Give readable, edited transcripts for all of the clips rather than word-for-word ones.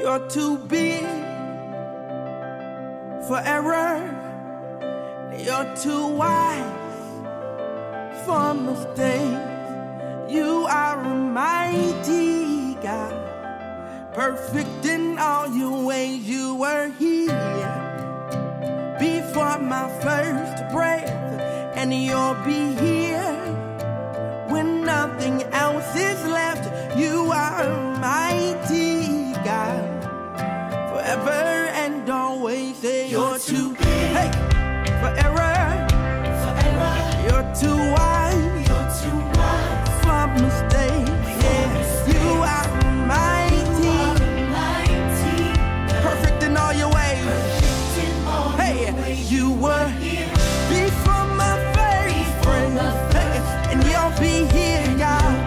You're too big for error. You're too wise for mistakes. You are a mighty God, perfect in all your ways. You were here before my first breath, and you'll be here when nothing else is left. You are a mighty God, forever and always. Say you're too big, hey, for error. You're too wise, for mistakes. Yes, you are mighty, perfect in all your ways. Hey, you were here before my very friend, and you'll be here, God,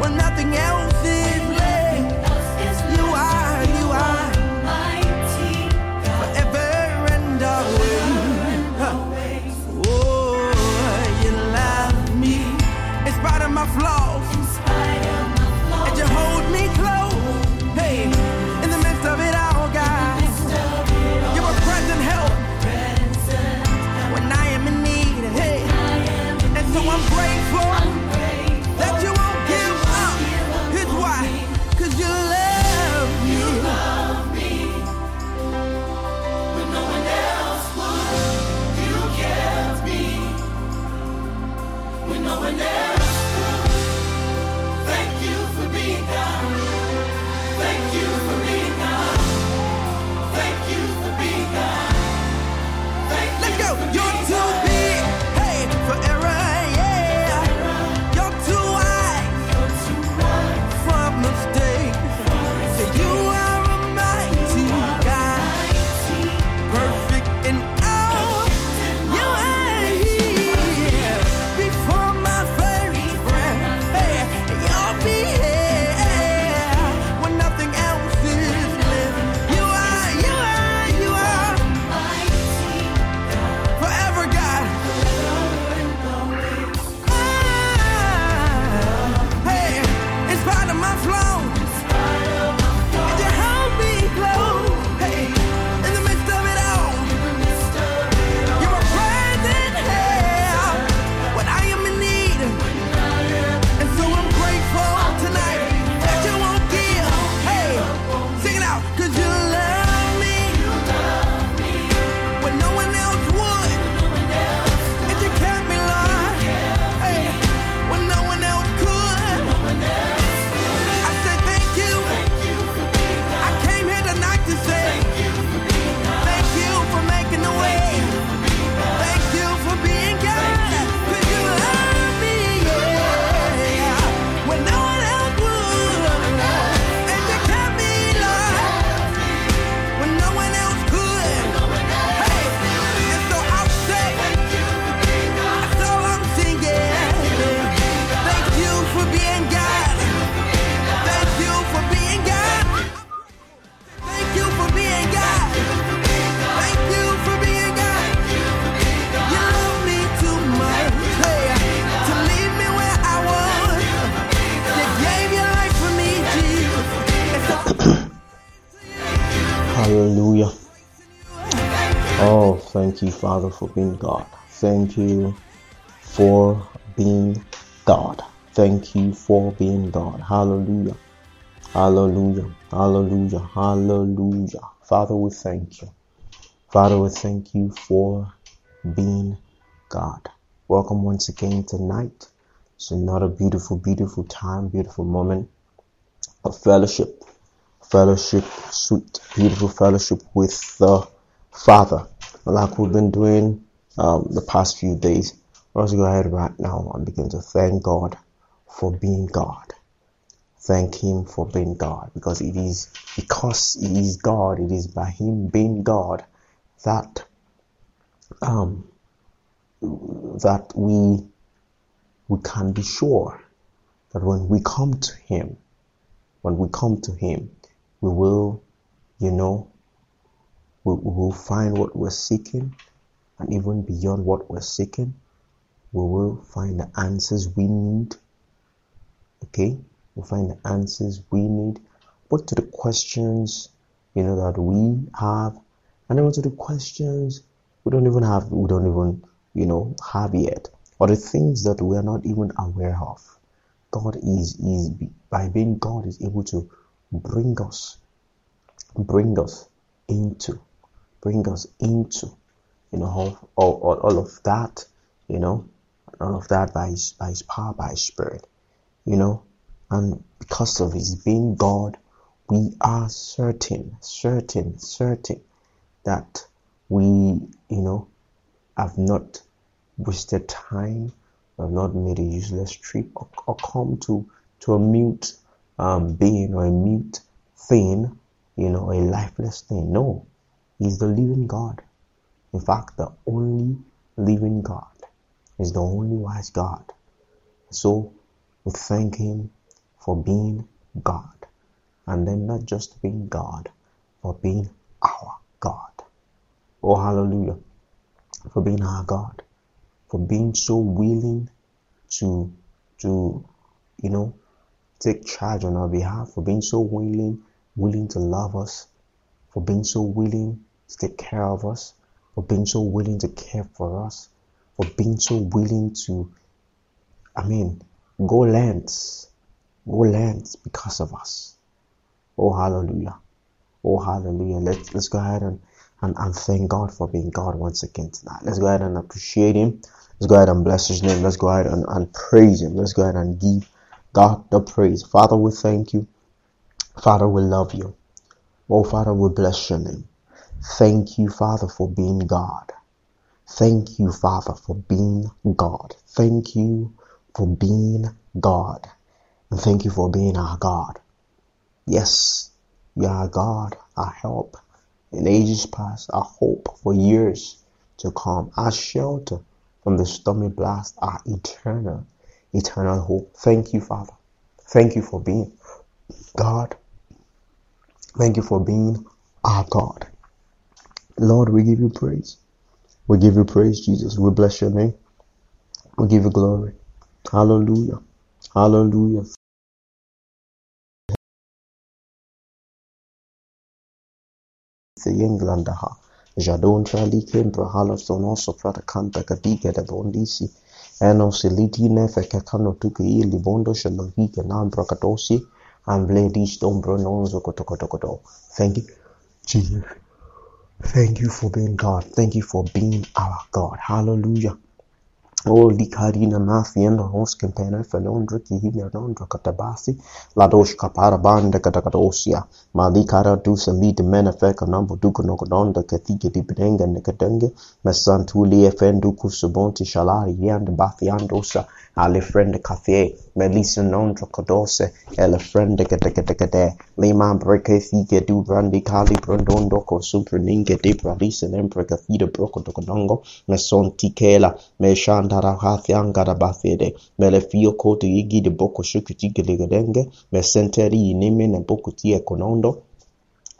when nothing else is left. You are mighty, forever and always. Oh, you love me in spite of my flaws, and you hold me close. Hey, in the midst of it all, God, you're a present help when I am in need. Hey, and so I'm grateful that you won't give up. Here's why, 'cause you love me. When no one else would, you kept me. When no one else would, thank you for being God. Thank you for being God. Thank you for being God. Thank you. Let's go. You're too big, hey, for error. Yeah, you're too wide for mistakes. So you are a mighty God, perfect in all. You are here before my very breath. Hey, you'll be here when nothing else is left. You are forever, God. Hey, in spite of my flaws, and you hold me close. Hey, in the midst of it all, you're a present help when I am in need. And so I'm grateful tonight that you won't give. Hey, sing it out, 'cause you love me when no one else would. And you kept me, Lord, hey, when no one else could. I say thank you. I came here tonight to say thank you for making the way. Thank you for being God. 'Cause you love me, yeah, when no one else would. And you kept me, Lord, when no one else could. Hey, and so I say thank you for being God. That's all I'm singing. Thank you for being God. Thank you for being God. Thank you for being God. Thank you for being God. You love me too much, hey, to leave me where I was. You gave your life for me, Jesus. And so Hallelujah. Oh, thank you, Father, for being God. Thank you for being God. Thank you for being God. Hallelujah. Hallelujah. Hallelujah. Hallelujah. Father, we thank you. Father, we thank you for being God. Welcome once again tonight. It's another beautiful, beautiful time, beautiful moment of fellowship. Fellowship, sweet, beautiful fellowship with the Father, like we've been doing the past few days. Let's go ahead right now and begin to thank God for being God. Thank Him for being God, because He is God. It is by Him being God that that we can be sure that when we come to Him, we will, we will find what we're seeking, and even beyond what we're seeking, we will find the answers we need. Okay? We'll find the answers we need but to the questions, you know, that we have, and then to the questions we don't even you know, have yet, or the things that we are not even aware of. God is by being God is able to bring us into you know, all of that, you know, all of that by his power, by his Spirit, you know. And because of his being God, we are certain that we, you know, have not wasted time, have not made a useless trip, or come to a mute being or a mute thing, you know, a lifeless thing. No, he's the living God. In fact, the only living God is the only wise God. So we thank him for being God, and then not just being God, for being our God. Oh, hallelujah! For being our God, for being so willing to you know, take charge on our behalf, for being so willing to love us, for being so willing to take care of us, for being so willing to care for us, for being so willing to, go lengths because of us. Oh, hallelujah. Oh, hallelujah. Let's go ahead and thank God for being God once again tonight. Let's go ahead and appreciate him. Let's go ahead and bless his name. Let's go ahead and praise him. Let's go ahead and give God the praise. Father, we thank you. Father, we love you. Oh, Father, we bless your name. Thank you, Father, for being God. Thank you, Father, for being God. Thank you for being God. And thank you for being our God. Yes, you are our God, our help in ages past, our hope for years to come, our shelter from the stormy blast, our eternal hope. Thank you, Father. Thank you for being God. Thank you for being our God. Lord, we give you praise. We give you praise, Jesus. We bless your name. We give you glory. Hallelujah. Hallelujah. Englandaha Jadon Charlie Kimbra Halafson also Prata Kanta Kadika the Bondisi and of Siliti Nefekano Tuki Libondo Shalohi and Ambracatosi and Bladish Dombrononzo Kotokotokoto. Thank you, Jesus. Thank you for being God. Thank you for being our God. Hallelujah. Oh, Likarina Nafi and the host campaigner for Londriki Himyarondra Katabasi, Ladosh Kaparabanda Katakadosia, Malikara do some lead the manafeca number Dukonokodon, the Kathika Dipenga and the Katunga, Masantuli Fenduku Subonti Shalari and the Bathiandosa, Alefrende Cathay, Melissa Nondra Kodose, Elefrende Katakatacade, Lehman Brecathika do Brandi Kali Brondondoko, Supraninga de Pralis and Emperor Cathedra Brocotokodongo, Mason Tikela, Meshan. Hathangara Bathede, Melefio Koto Yigi de Boko Shukutiki Legadenge, Mesenteri Nemen and Bokutia Konondo,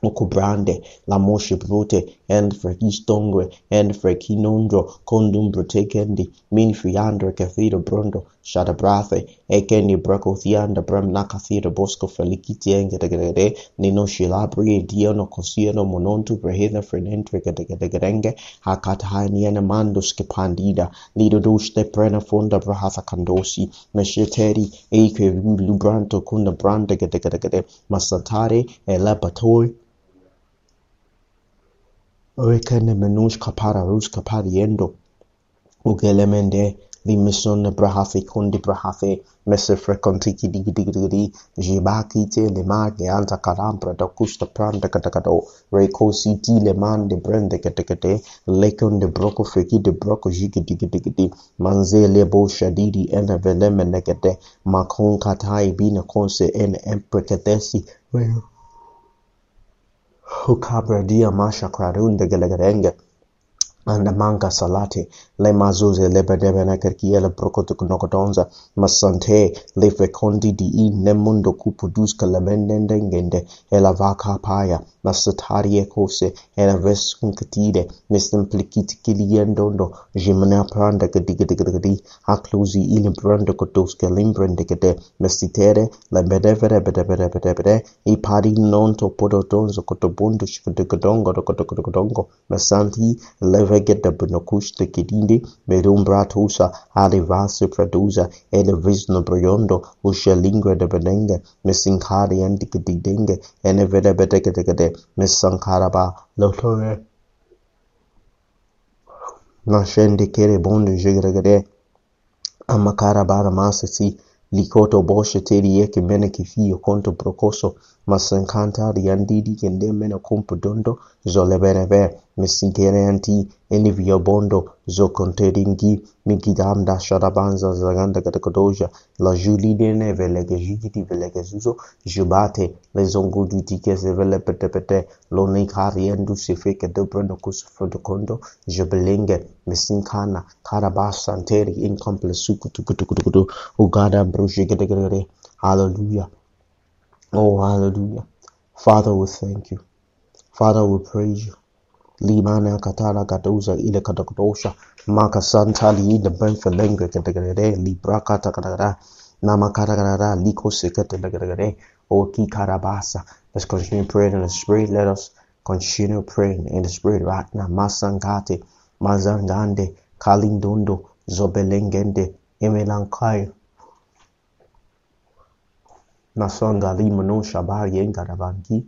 Okobrande, La Moshe Brote, and Frekistongue, and Frekinondro, Condum Brotekendi, Minfriandre Cathedra Brondo, Shadabrathe, Ekeni Bracothianda Bramna Cathedra Bosco Feliciti and Gedegade, Nino Shilabri, Diano Cosiano Mononto, Breheda Frenentre Gedegedenge, Hakataniana Mandos Kepandida, Lido Doste Prena Fonda Brahasa Candosi, Mesheteri, Eke Lubranto Kunda Brande Gedegade, Masatare, Elabatoi. Orekene Menush Kapara Rus Kapariendo, Ugelemende. The mission brahafi kundi brahafi mesefre kontiki digi jibaki te le magi alta karambra da kusta pranda katakado reko city le man de brende katakate lekon de broko feki de broko jigi digi manze le bo shadidi ena veleme negate makon katai bina konse en emprekatesi well hukabra dia masha kradun de galagarenge Anda manca salate, le mazuse le bedevena cerchia le procotoconocotonza, ma sante le fecondi di in ne mondo cupudusca la mendendengende, e la vaca paia, ma satarie cose, e la vescuncatide, mestimplicit chiliendondo, gimena pranda che digidigadi, acclusi il imprando cotosca l'imprendicade, mestitere, le bedevere bedevere, i pari non to pododonzo cotobondo scicodogodongo, cotocodogodongo, ma santi le get the Bunocush the Kidindi, Medumbratusa, Adivasa Pradusa, Edevisno Briondo, Usha Lingra de Benenga, Missinkari and Dikidinga, and Eveda Bedekade, Miss Sankaraba, Lotore Nashendicere Bondo Jigregade, Amacarabara Massi, Licoto Bosche Terieke Menekifio Conto Procoso, Masankanta, the Andidi, and then Menocompodondo, Zolebeneve. Messigeranti, Enivia Bondo, Zoconteringi, Mikidam da Sharabanza Zaganda Catacodoja, La Julie de Neve, Legagiti Velegazuzo, Jubate, Les Ongudiques de Velepetepete, Lone Carien Ducifica de Brunocus Frodocondo, Jabelinga, Messincana, Carabas Santeri, Incomple Sucutucutucutu, Ugada Brujigre. Hallelujah. Oh, hallelujah. Father, we thank you. Father, we praise you. Limana Katara Gadoza Ile Kadokosha Maka Santali in the Benfelenga Category Libra Katakara Namakara Liko Secretary O Ki Karabasa. Let's continue praying in the spirit. Let us continue praying in the spirit right now. Masangate Mazangande Kalindondo Zobelengende Emelankai Nasongali Mono Shabar Yengarabangi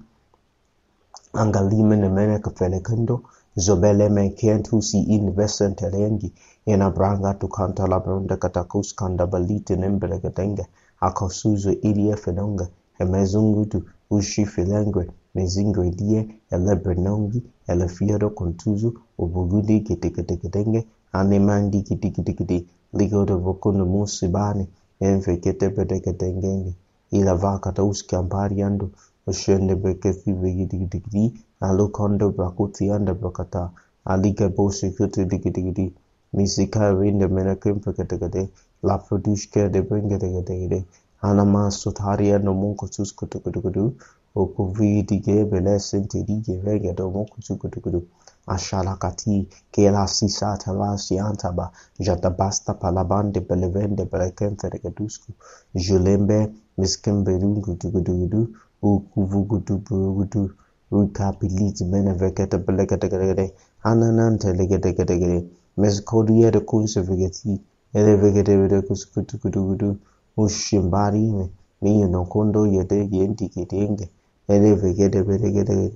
Angalimen America Felicando, Zobele Mekian to see in Western Terengi, in Abranga to Cantalabronda Catacus Candabalit in Embregatenga, Akosuzo Ilia Fenonga, a Mezungu to Ushi Filangre, Mezingre Die, Elebrenongi, Elefiero Contuzo, Ubugudi Kitikatenga, Animandi Kitikiti, Ligo de Vocono Musibani, Enfecate Pedecatengi, Ilavacatos Campariando. Oshende bekefi begidigidi, alokondo brakuti and the brokata, aliga boshikuti digidigidi, misika rin the menakim pekatagade, la produshke de bringadegade, anama sotaria no monkotus kutukudu, okuvi dige belescente dige regado monkutukudu, ashalakati, kela sisa tavasi antaba, jatabasta palabande belevende belekente regadusku, julembe, miskemberungu dugudugudu. Ukuvugudu, recapitulate men of Vecata Belegate, Ananante Legate, Mescodia the Consevigati, Elevate the Cuscutugudu, Ushimbari, Mionocondo, Yede, Yenticating, Elevate the Belegate,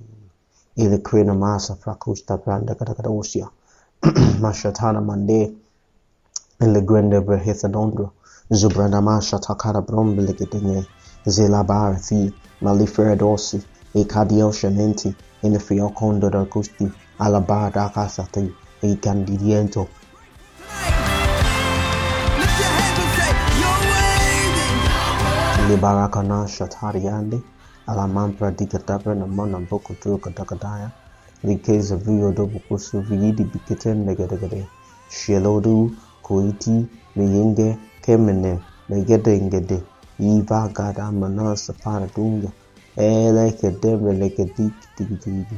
in the Crena Massa Fracosta Branda Catacosia, Mashatana Mande, and the Grande Behethanondro, Zubranda Masha Takara Brombelegating. Zelabarthi, Maliferdosi, Ecadio Shanenti, in the Fiocondo d'Agusti, Alabar da Casati, E Candidiento. Libaracana Shatariande, Alamampra di Catabra, and Monamboco to Catacadaya, the case of Vio Dobucusu Vidi Bicatem Negadegade, Shelodu, Coiti, Meyenge, Kemene, Negadengade. Iva gada manas paradunga, like a devil like a dick.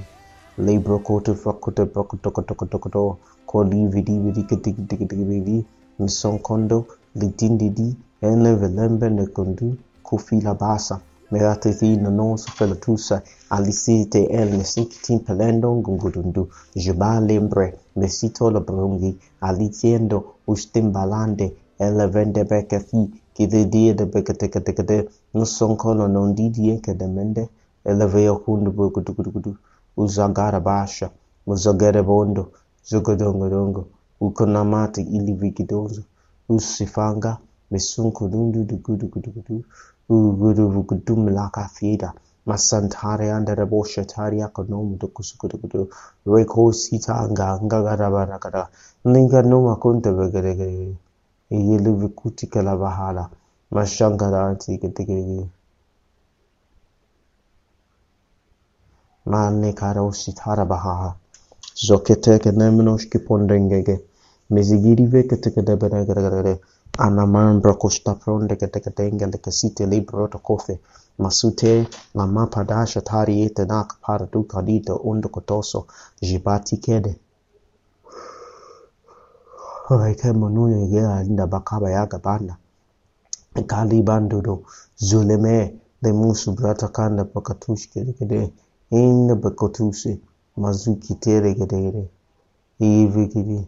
Labor coated for cotter brocotocotocotocoto, called DVD, Misson Condo, Litindidi, and the Velemben the Condu, Kofi la Bassa, Meratati, the Nons of Felatusa, Alicite, and Messitin Pelendon Gungudundu, Juba Lembre, Messito la Brungi, Alitiendo, Ustimbalande, Elevende Becathi. Gide die de bekete nusonkolo non didie kedemende eleveo kundu bokutukudu uzagara basha uzagere bondo zogodongodongo ukonamati ilivikidozo usifanga mesunko dundu dugudugudu uguduvukudum lakafieda masantare andere bosha taria konomu dokusukudugudu reko sita angagarabarakara ninga noma konte begere Yeluvikuti Kalabahala, Mashangara Antigate Mane Karo Sitarabaha, Zokete kenemnos kipondengege. Mezigirive ketekedebere. Anamambra kostapron de ketekedenge de kesite libro to kofe. Masute, lama padasha tariete nak paradu kadito undo kotoso. Jibati kede. Horeke monuye gea linda bakaba yaga banda. Kali bandudo. Zuleme. The musu brata kanda pakatushke dekede. In the Bakotusi, Mazuki Teregade, Evigidi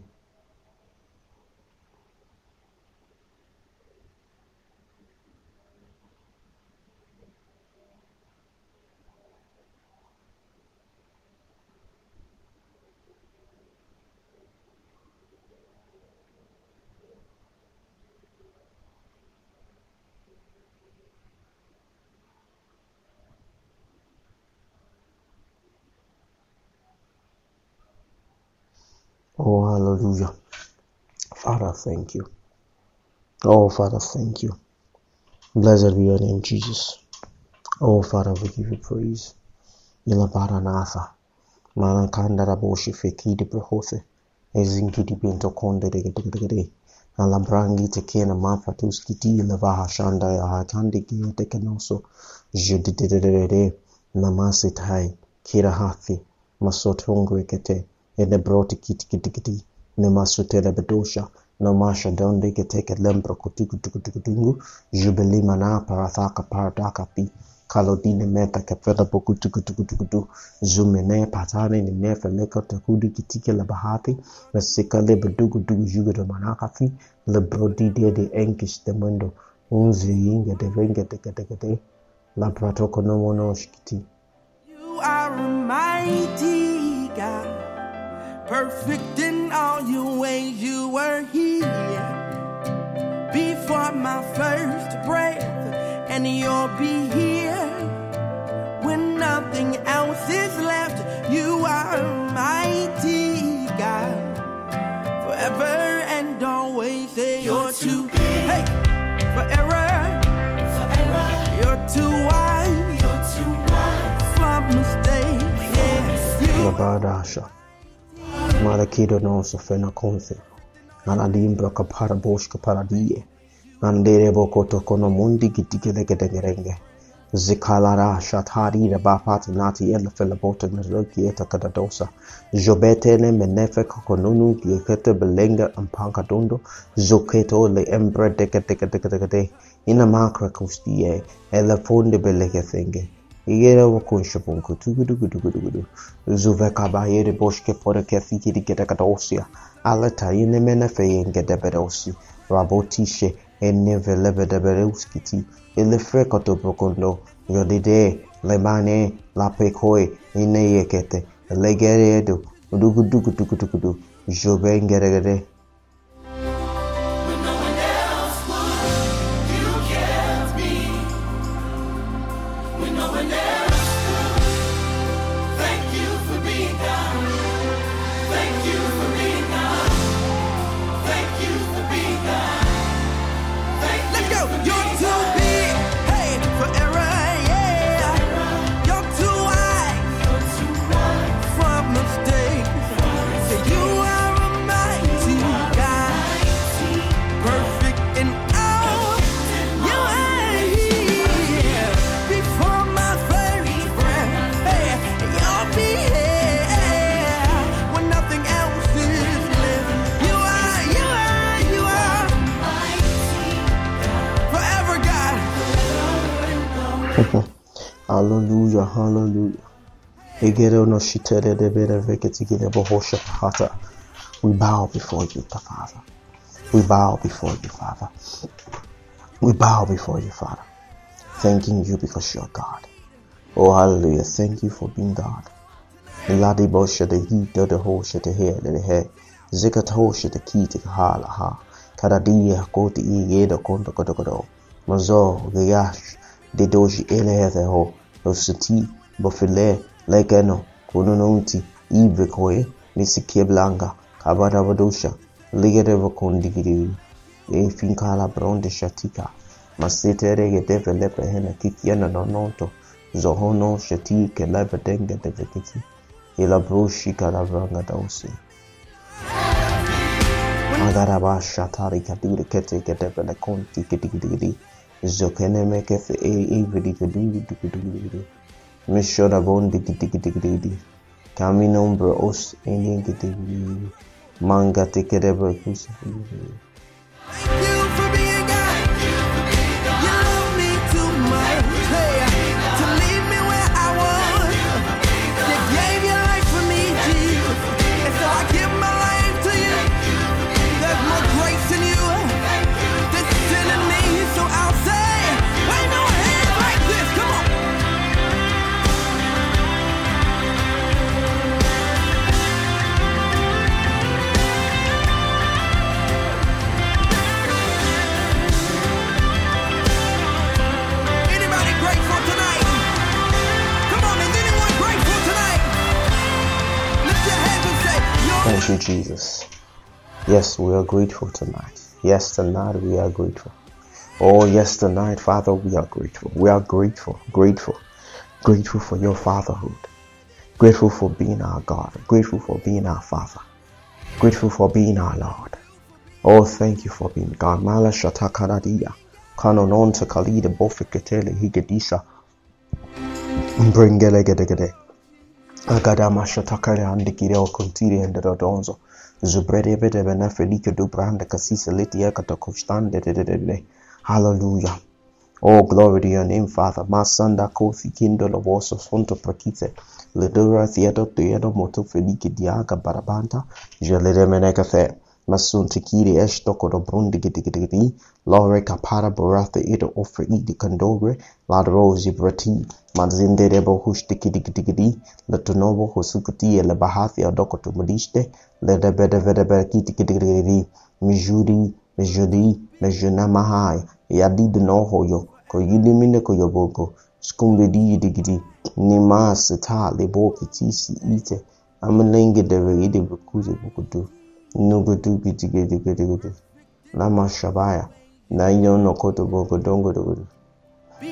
Oh, hallelujah. Father, thank you. Oh, Father, thank you. Blessed be your name, Jesus. Oh, Father, we give you praise. Yela Baranatha. Malakanda Raboshi Fekidi Brehothe. Ezinkidi Bentokonde de Alabrangi Tekena Mapatuskiti Lavaha Shanda Hakandi Gia Tekenoso. Judidere Namasitai Kirahafi Masotongrekete. In the broad kit, no masutela bedosha, no masha down they can take a lembro kutukutukutungu, jubilee mana parathaka paradaka pi, kalodine meta capella bokutukutukutu, zumene patane in the nefeleka takudu kitiki labahati, the sikale bedugu du jugudu manakafi, the brody de enkish the window, unzi yinga de venga de categate, la pratoko no monoshkiti. You are mighty God. Perfect in all your ways, you were here before my first breath, and you'll be here when nothing else is left. You are a mighty God, forever and always. Say you're too big, hey, forever. You're too wise, for mistakes. Yes, you. Marakido knows of Fenaconte, Nanadimbra Caparaboshka Paradie, Nanderebo Cotocono Mundi Gitigeregerenge, Zicalara Shatari, the Bapat Nati, and the Fellabota Nazokieta Cadadosa, Jobetele Menefe Coconunu, Yoketa Belenga and Pancadondo, Zoketo, the Emperor Decade, in a macra costie, Elephone Belegethenge. Igera wakonshapon kutugudugudugudu. Zuveka baye de boshke for the cathiki de getacatosia. Alata in a menafe and getabedosi. Rabotishe and never lever de bereuskiti. In the frecato procondo. Yodide, lemane, la pecoi, in a yekete. Legeredo, dugudugudugudu. Joben geregere. Hallelujah, hallelujah. Egero no shitere de bere veketigi de bohosha pata. We bow before you, Father. We bow before you, Father. We bow before you, Father. Thanking you because you are God. Oh, hallelujah. Thank you for being God. Ladi bosha de hito de hosha de hair de hair. Zikat hosha de kiti hala ha. Kadadiya koti ye de konto kotokodo. Mazo de yash. De doji elehe ho, ositi, bofile, legeno, konononti, ibekoe, nisike blanga, kabada vadosha, ligereva kondigiri, e finkala bronde shatika, masetere gedeve leprehena kikiana nononto, zohono shati ke leva denga de vekiti, Thank you, Jesus. Yes, we are grateful tonight. Yes, tonight we are grateful. Oh, yes, tonight, Father, we are grateful. We are grateful for your fatherhood. Grateful for being our God. Grateful for being our Father. Grateful for being our Lord. Oh, thank you for being God. Mala shata karadiya. Kanonon to kalida bofiketele higedisa. Mbringele gedegede. Agadama shatakare and the Kireo Contiri and the Rodonzo. Zubrede Bedebena Felica Dubran, the Cassis, Letiacata Costan, the Hallelujah. Oh, glory to your name, Father. Masanda Kofi Kindle of Osso Fonto Prakite, Ledura Theodore, Theodore Moto Felica Diaga Barabanta, Jaledemenecathe, Masun Tikiri Eshtoko Brundigitigi, Lore Capara Borathe Edo Offer E. the Condore, Ladro Zibrati. Mazinde debo hushtiki digidi, the tonobo husukuti, le bahathi adokotu modiste, le debede vedeberkiti, mejuna mahai, yadi de nohoyo, koyudimine koyoboko, scumbedi digidi, nima seta, leboki tisi ite, amelengi de reide bukuzu bukudu, nugudu gitigidi, lama shabaya, na yon no koto boko dongo.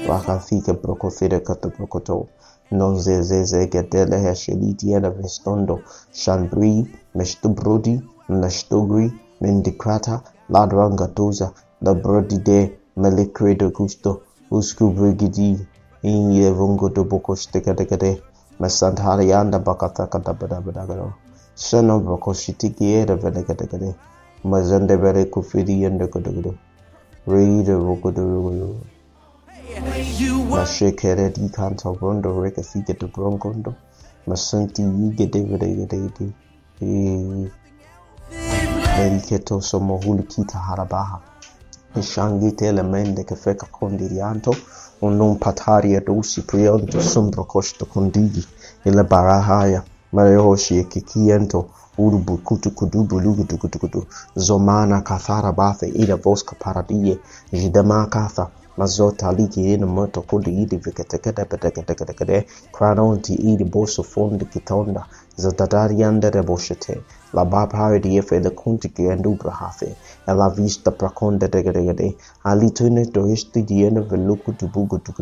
Wakafika prokofere katoprokoto, non zeze gedele hesheliti and vestondo, shandri, meshtubrodi, nashtogri, mendicrata, ladrangatoza, the brodi de melecredo gusto, uscu brigidi, in yevongo dobokos decade, masantarianda bakataka dabadabadagaro, son of Rokoshitiki ed of Venecade, Mazande Verecofidi and the Godogo, read the Rogodogo. Mashekered he can't have run the wreck a figure to Broncondo. Masanti ye get every day. Medicato some holy kita harabaha. Shangi tell a man the cafeca condirianto, unknown pataria dosi preonto, sombro costo condigi, illa barahaya, Marioshi kikiento, Urubu kutu kudu bulugu kudu, Zomana kathara bathe, ida bosca paradie, Jidama katha. Mazota liki in a motor could eat the vicate, crown to eat the boss of form the kitonda, Zadarian de Boschete, La Barbara de Fe the Contiki and Ubrahafe, and La Vista Praconda de Gade, Alitune to his to the end of a look to Bugu to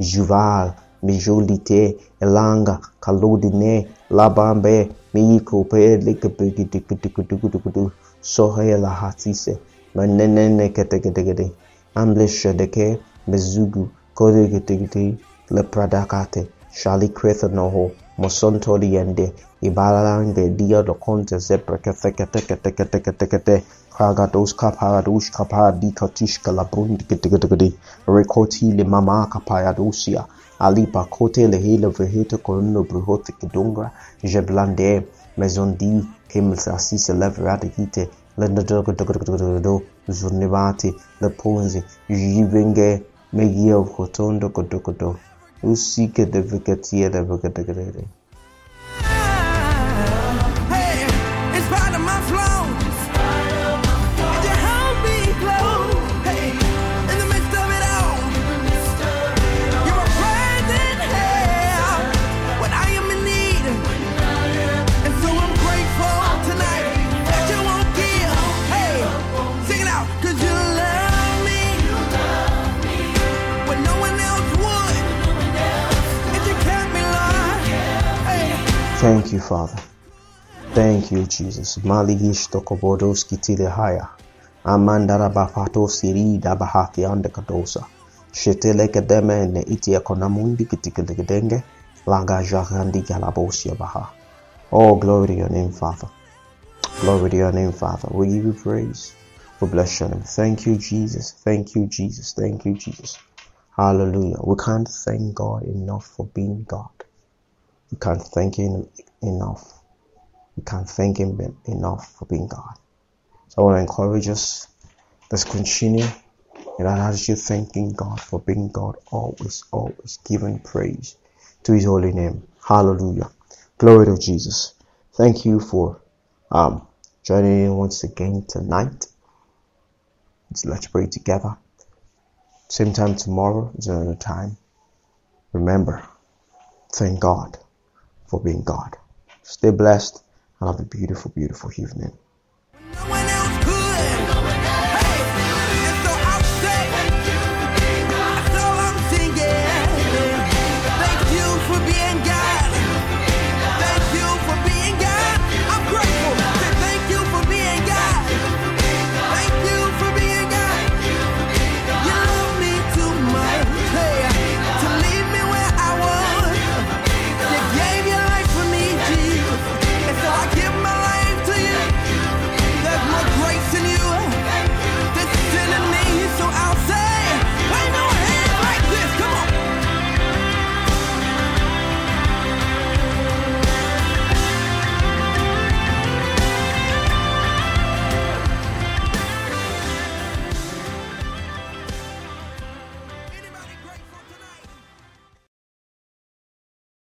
Juval, Mijolite, Elanga, Kalodine, La Bambe, Meiko Pere Lickabigi Dikudu, Sohe La Hatise, Manene Categade. Amblesha deke, Bezugu, Kodigiti, Le Pradakate, Shali Krethanoho, Mosonto Liende, Ibalange, Dia do Conte, Zepra, Katekate, Kragados, Kaparadush, Kapar, Dikotishka, Labrund, Kitigadi, Rekoti, Le Mama, Kapayadosia, Alipa, Kote, Le Hill of Vehito, Corono, Bruhotik, Dunga, Jeblande, Mezondi, Kimels, Assis, Leveradikite. Lenda do Zunivati, the Ponzi, Jivenge, Megi of Hotondo Kotokoto, who seek the Vicatia the Vicatagre. Hey, it's part of my flow. And you help me glow. Hey, in the midst of it all. You are present here when I am in need. And so I'm grateful tonight. Yeah. Thank you, Father. Thank you, Jesus. Maligish tokobodowski tilehaya. Amandara bafato siri dabahati andekadosa. Shetelekademe ne itiakonamundi kitikidenge. Laga jarandi galabosia baha. Oh, glory to your name, Father. Glory to your name, Father. We give you praise. We bless your name. Thank you, Jesus. Thank you, Jesus. Thank you, Jesus. Hallelujah. We can't thank God enough for being God. We can't thank Him enough. We can't thank Him enough for being God. So I want to encourage us. Let's continue. And that has you thanking God for being God. Always, always giving praise to His holy name. Hallelujah. Glory to Jesus. Thank you for joining in once again tonight. Let's pray together. Same time tomorrow is another time. Remember, thank God for being God. Stay blessed and have a beautiful, beautiful evening.